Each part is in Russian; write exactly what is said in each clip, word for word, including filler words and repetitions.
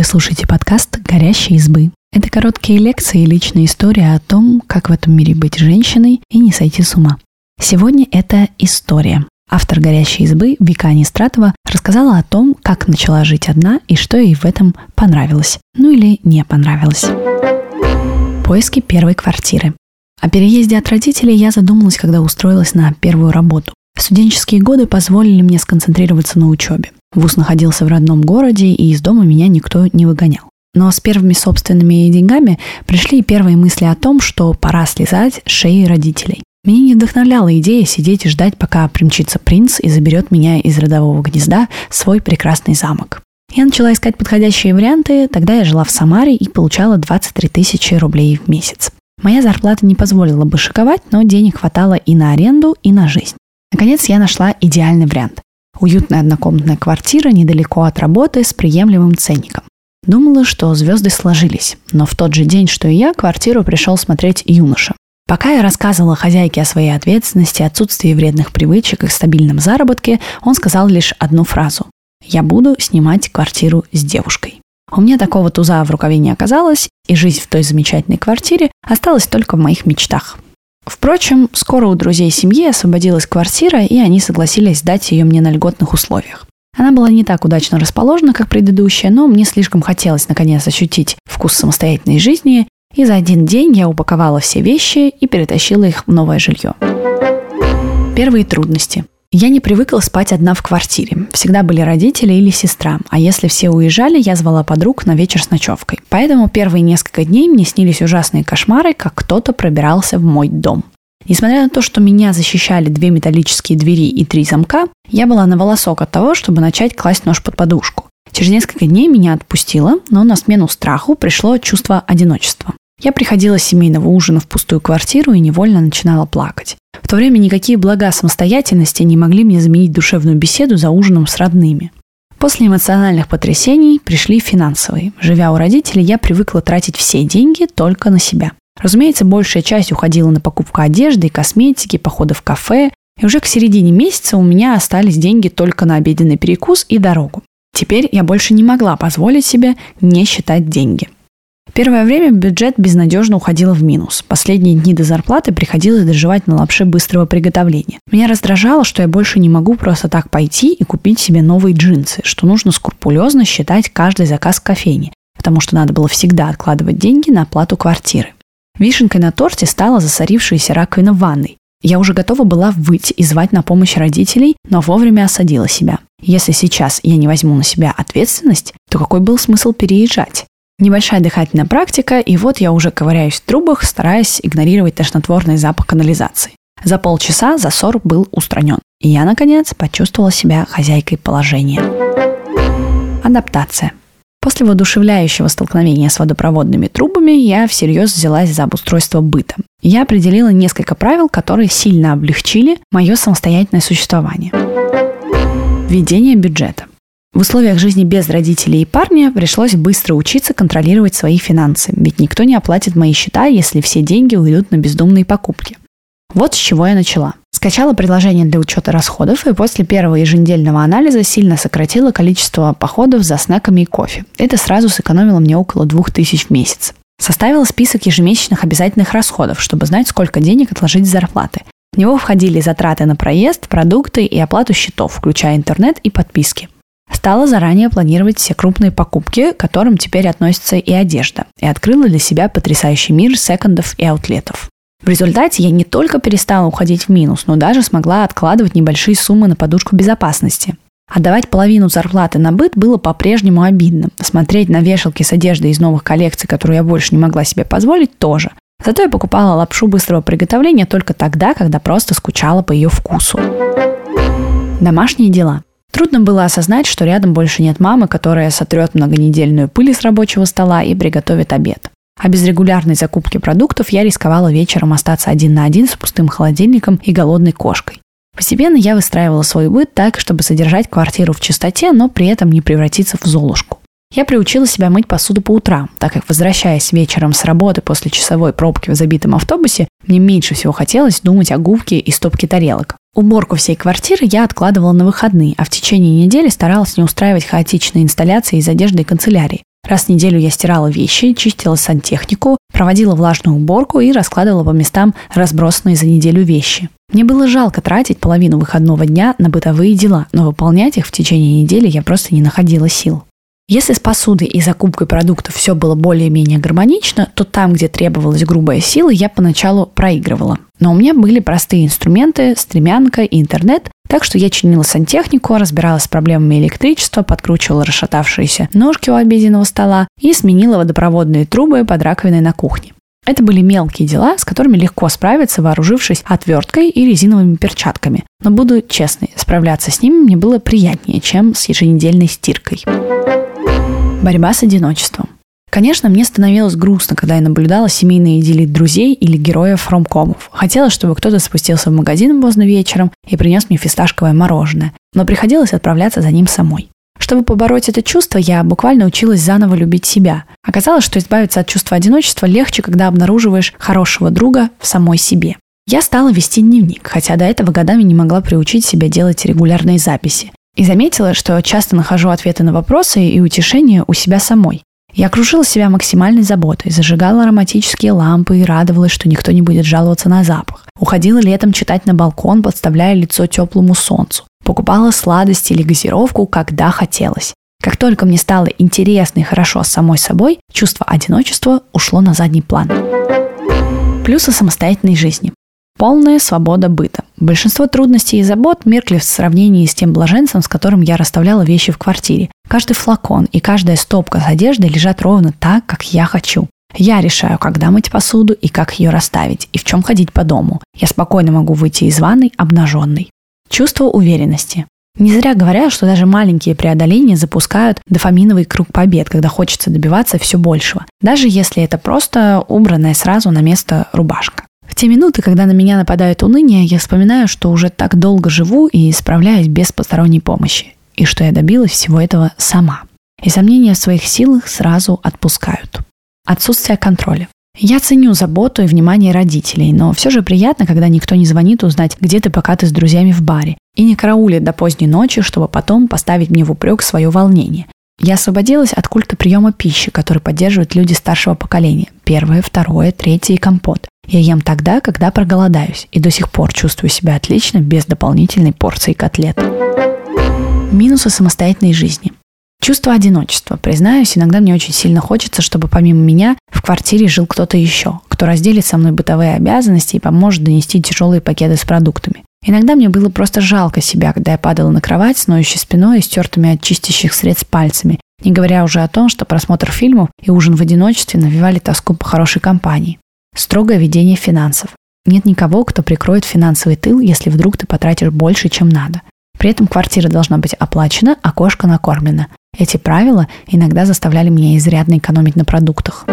Вы слушаете подкаст «Горящие избы». Это короткие лекции и личная история о том, как в этом мире быть женщиной и не сойти с ума. Сегодня это история. Автор «Горящей избы» Вика Анистратова рассказала о том, как начала жить одна и что ей в этом понравилось. Ну или не понравилось. Поиски первой квартиры. О переезде от родителей я задумалась, когда устроилась на первую работу. Студенческие годы позволили мне сконцентрироваться на учебе. Вуз находился в родном городе, и из дома меня никто не выгонял. Но с первыми собственными деньгами пришли и первые мысли о том, что пора слезать с шеи родителей. Меня не вдохновляла идея сидеть и ждать, пока примчится принц и заберет меня из родового гнезда свой прекрасный замок. Я начала искать подходящие варианты, тогда я жила в Самаре и получала двадцать три тысячи рублей в месяц. Моя зарплата не позволила бы шиковать, но денег хватало и на аренду, и на жизнь. Наконец я нашла идеальный вариант. Уютная однокомнатная квартира недалеко от работы с приемлемым ценником. Думала, что звезды сложились, но в тот же день, что и я, квартиру пришел смотреть юноша. Пока я рассказывала хозяйке о своей ответственности, отсутствии вредных привычек и стабильном заработке, он сказал лишь одну фразу: «Я буду снимать квартиру с девушкой». У меня такого туза в рукаве не оказалось, и жизнь в той замечательной квартире осталась только в моих мечтах. Впрочем, скоро у друзей семьи освободилась квартира, и они согласились сдать ее мне на льготных условиях. Она была не так удачно расположена, как предыдущая, но мне слишком хотелось наконец ощутить вкус самостоятельной жизни, и за один день я упаковала все вещи и перетащила их в новое жилье. Первые трудности. Я не привыкла спать одна в квартире. Всегда были родители или сестра, а если все уезжали, я звала подруг на вечер с ночевкой. Поэтому первые несколько дней мне снились ужасные кошмары, как кто-то пробирался в мой дом. Несмотря на то, что меня защищали две металлические двери и три замка, я была на волосок от того, чтобы начать класть нож под подушку. Через несколько дней меня отпустило, но на смену страху пришло чувство одиночества. Я приходила с семейного ужина в пустую квартиру и невольно начинала плакать. В то время никакие блага самостоятельности не могли мне заменить душевную беседу за ужином с родными. После эмоциональных потрясений пришли финансовые. Живя у родителей, я привыкла тратить все деньги только на себя. Разумеется, большая часть уходила на покупку одежды и косметики, походы в кафе, и уже к середине месяца у меня остались деньги только на обеденный перекус и дорогу. Теперь я больше не могла позволить себе не считать деньги. Первое время бюджет безнадежно уходил в минус. Последние дни до зарплаты приходилось доживать на лапше быстрого приготовления. Меня раздражало, что я больше не могу просто так пойти и купить себе новые джинсы, что нужно скрупулезно считать каждый заказ в кофейне, потому что надо было всегда откладывать деньги на оплату квартиры. Вишенкой на торте стала засорившаяся раковина в ванной. Я уже готова была выйти и звать на помощь родителей, но вовремя осадила себя. Если сейчас я не возьму на себя ответственность, то какой был смысл переезжать? Небольшая дыхательная практика, и вот я уже ковыряюсь в трубах, стараясь игнорировать тошнотворный запах канализации. За полчаса засор был устранен, и я, наконец, почувствовала себя хозяйкой положения. Адаптация. После воодушевляющего столкновения с водопроводными трубами я всерьез взялась за обустройство быта. Я определила несколько правил, которые сильно облегчили мое самостоятельное существование. Ведение бюджета. В условиях жизни без родителей и парня пришлось быстро учиться контролировать свои финансы, ведь никто не оплатит мои счета, если все деньги уйдут на бездумные покупки. Вот с чего я начала. Скачала приложение для учета расходов и после первого еженедельного анализа сильно сократила количество походов за снеками и кофе. Это сразу сэкономило мне около двух тысяч в месяц. Составила список ежемесячных обязательных расходов, чтобы знать, сколько денег отложить с зарплаты. В него входили затраты на проезд, продукты и оплату счетов, включая интернет и подписки. Стала заранее планировать все крупные покупки, к которым теперь относится и одежда, и открыла для себя потрясающий мир секондов и аутлетов. В результате я не только перестала уходить в минус, но даже смогла откладывать небольшие суммы на подушку безопасности. Отдавать половину зарплаты на быт было по-прежнему обидно. Смотреть на вешалки с одеждой из новых коллекций, которую я больше не могла себе позволить, тоже. Зато я покупала лапшу быстрого приготовления только тогда, когда просто скучала по ее вкусу. Домашние дела. Трудно было осознать, что рядом больше нет мамы, которая сотрет многонедельную пыль с рабочего стола и приготовит обед. А без регулярной закупки продуктов я рисковала вечером остаться один на один с пустым холодильником и голодной кошкой. Постепенно я выстраивала свой быт так, чтобы содержать квартиру в чистоте, но при этом не превратиться в Золушку. Я приучила себя мыть посуду по утрам, так как, возвращаясь вечером с работы после часовой пробки в забитом автобусе, мне меньше всего хотелось думать о губке и стопке тарелок. Уборку всей квартиры я откладывала на выходные, а в течение недели старалась не устраивать хаотичные инсталляции из одежды и канцелярии. Раз в неделю я стирала вещи, чистила сантехнику, проводила влажную уборку и раскладывала по местам разбросанные за неделю вещи. Мне было жалко тратить половину выходного дня на бытовые дела, но выполнять их в течение недели я просто не находила сил. Если с посудой и закупкой продуктов все было более-менее гармонично, то там, где требовалась грубая сила, я поначалу проигрывала. Но у меня были простые инструменты, стремянка и интернет, так что я чинила сантехнику, разбиралась с проблемами электричества, подкручивала расшатавшиеся ножки у обеденного стола и сменила водопроводные трубы под раковиной на кухне. Это были мелкие дела, с которыми легко справиться, вооружившись отверткой и резиновыми перчатками. Но буду честной, справляться с ними мне было приятнее, чем с еженедельной стиркой. Борьба с одиночеством. Конечно, мне становилось грустно, когда я наблюдала семейные идиллии друзей или героев ромкомов. Хотелось, чтобы кто-то спустился в магазин поздно вечером и принес мне фисташковое мороженое, но приходилось отправляться за ним самой. Чтобы побороть это чувство, я буквально училась заново любить себя. Оказалось, что избавиться от чувства одиночества легче, когда обнаруживаешь хорошего друга в самой себе. Я стала вести дневник, хотя до этого годами не могла приучить себя делать регулярные записи. И заметила, что часто нахожу ответы на вопросы и утешение у себя самой. Я окружила себя максимальной заботой, зажигала ароматические лампы и радовалась, что никто не будет жаловаться на запах. Уходила летом читать на балкон, подставляя лицо теплому солнцу. Покупала сладости или газировку, когда хотелось. Как только мне стало интересно и хорошо с самой собой, чувство одиночества ушло на задний план. Плюсы самостоятельной жизни. Полная свобода быта. Большинство трудностей и забот меркли в сравнении с тем блаженством, с которым я расставляла вещи в квартире. Каждый флакон и каждая стопка с одеждой лежат ровно так, как я хочу. Я решаю, когда мыть посуду и как ее расставить, и в чем ходить по дому. Я спокойно могу выйти из ванной обнаженной. Чувство уверенности. Не зря говорят, что даже маленькие преодоления запускают дофаминовый круг побед, когда хочется добиваться все большего, даже если это просто убранная сразу на место рубашка. В те минуты, когда на меня нападает уныние, я вспоминаю, что уже так долго живу и справляюсь без посторонней помощи, и что я добилась всего этого сама. И сомнения в своих силах сразу отпускают. Отсутствие контроля. Я ценю заботу и внимание родителей, но все же приятно, когда никто не звонит узнать, где ты, пока ты с друзьями в баре, и не караулит до поздней ночи, чтобы потом поставить мне в упрек свое волнение. Я освободилась от культа приема пищи, который поддерживают люди старшего поколения. Первое, второе, третье и компот. Я ем тогда, когда проголодаюсь, и до сих пор чувствую себя отлично без дополнительной порции котлет. Минусы самостоятельной жизни. Чувство одиночества. Признаюсь, иногда мне очень сильно хочется, чтобы помимо меня в квартире жил кто-то еще, кто разделит со мной бытовые обязанности и поможет донести тяжелые пакеты с продуктами. Иногда мне было просто жалко себя, когда я падала на кровать с ноющей спиной и стертыми от чистящих средств пальцами, не говоря уже о том, что просмотр фильмов и ужин в одиночестве навевали тоску по хорошей компании. Строгое ведение финансов. Нет никого, кто прикроет финансовый тыл, если вдруг ты потратишь больше, чем надо. При этом квартира должна быть оплачена, а кошка накормлена. Эти правила иногда заставляли меня изрядно экономить на продуктах.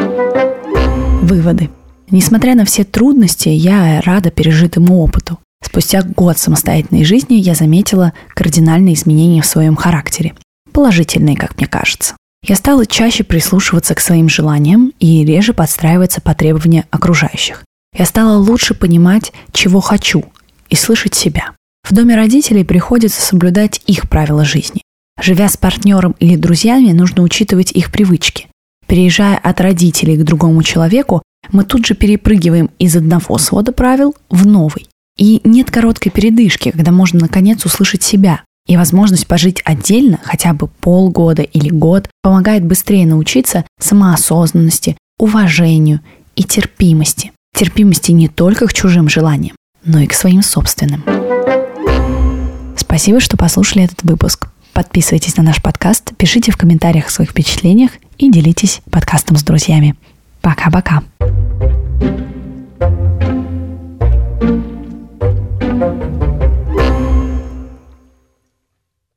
Выводы. Несмотря на все трудности, я рада пережитому опыту. Спустя год самостоятельной жизни я заметила кардинальные изменения в своем характере. Положительные, как мне кажется. Я стала чаще прислушиваться к своим желаниям и реже подстраиваться под требования окружающих. Я стала лучше понимать, чего хочу, и слышать себя. В доме родителей приходится соблюдать их правила жизни. Живя с партнером или друзьями, нужно учитывать их привычки. Переезжая от родителей к другому человеку, мы тут же перепрыгиваем из одного свода правил в новый. И нет короткой передышки, когда можно наконец услышать себя. И возможность пожить отдельно хотя бы полгода или год помогает быстрее научиться самоосознанности, уважению и терпимости. Терпимости не только к чужим желаниям, но и к своим собственным. Спасибо, что послушали этот выпуск. Подписывайтесь на наш подкаст, пишите в комментариях о своих впечатлениях и делитесь подкастом с друзьями. Пока-пока!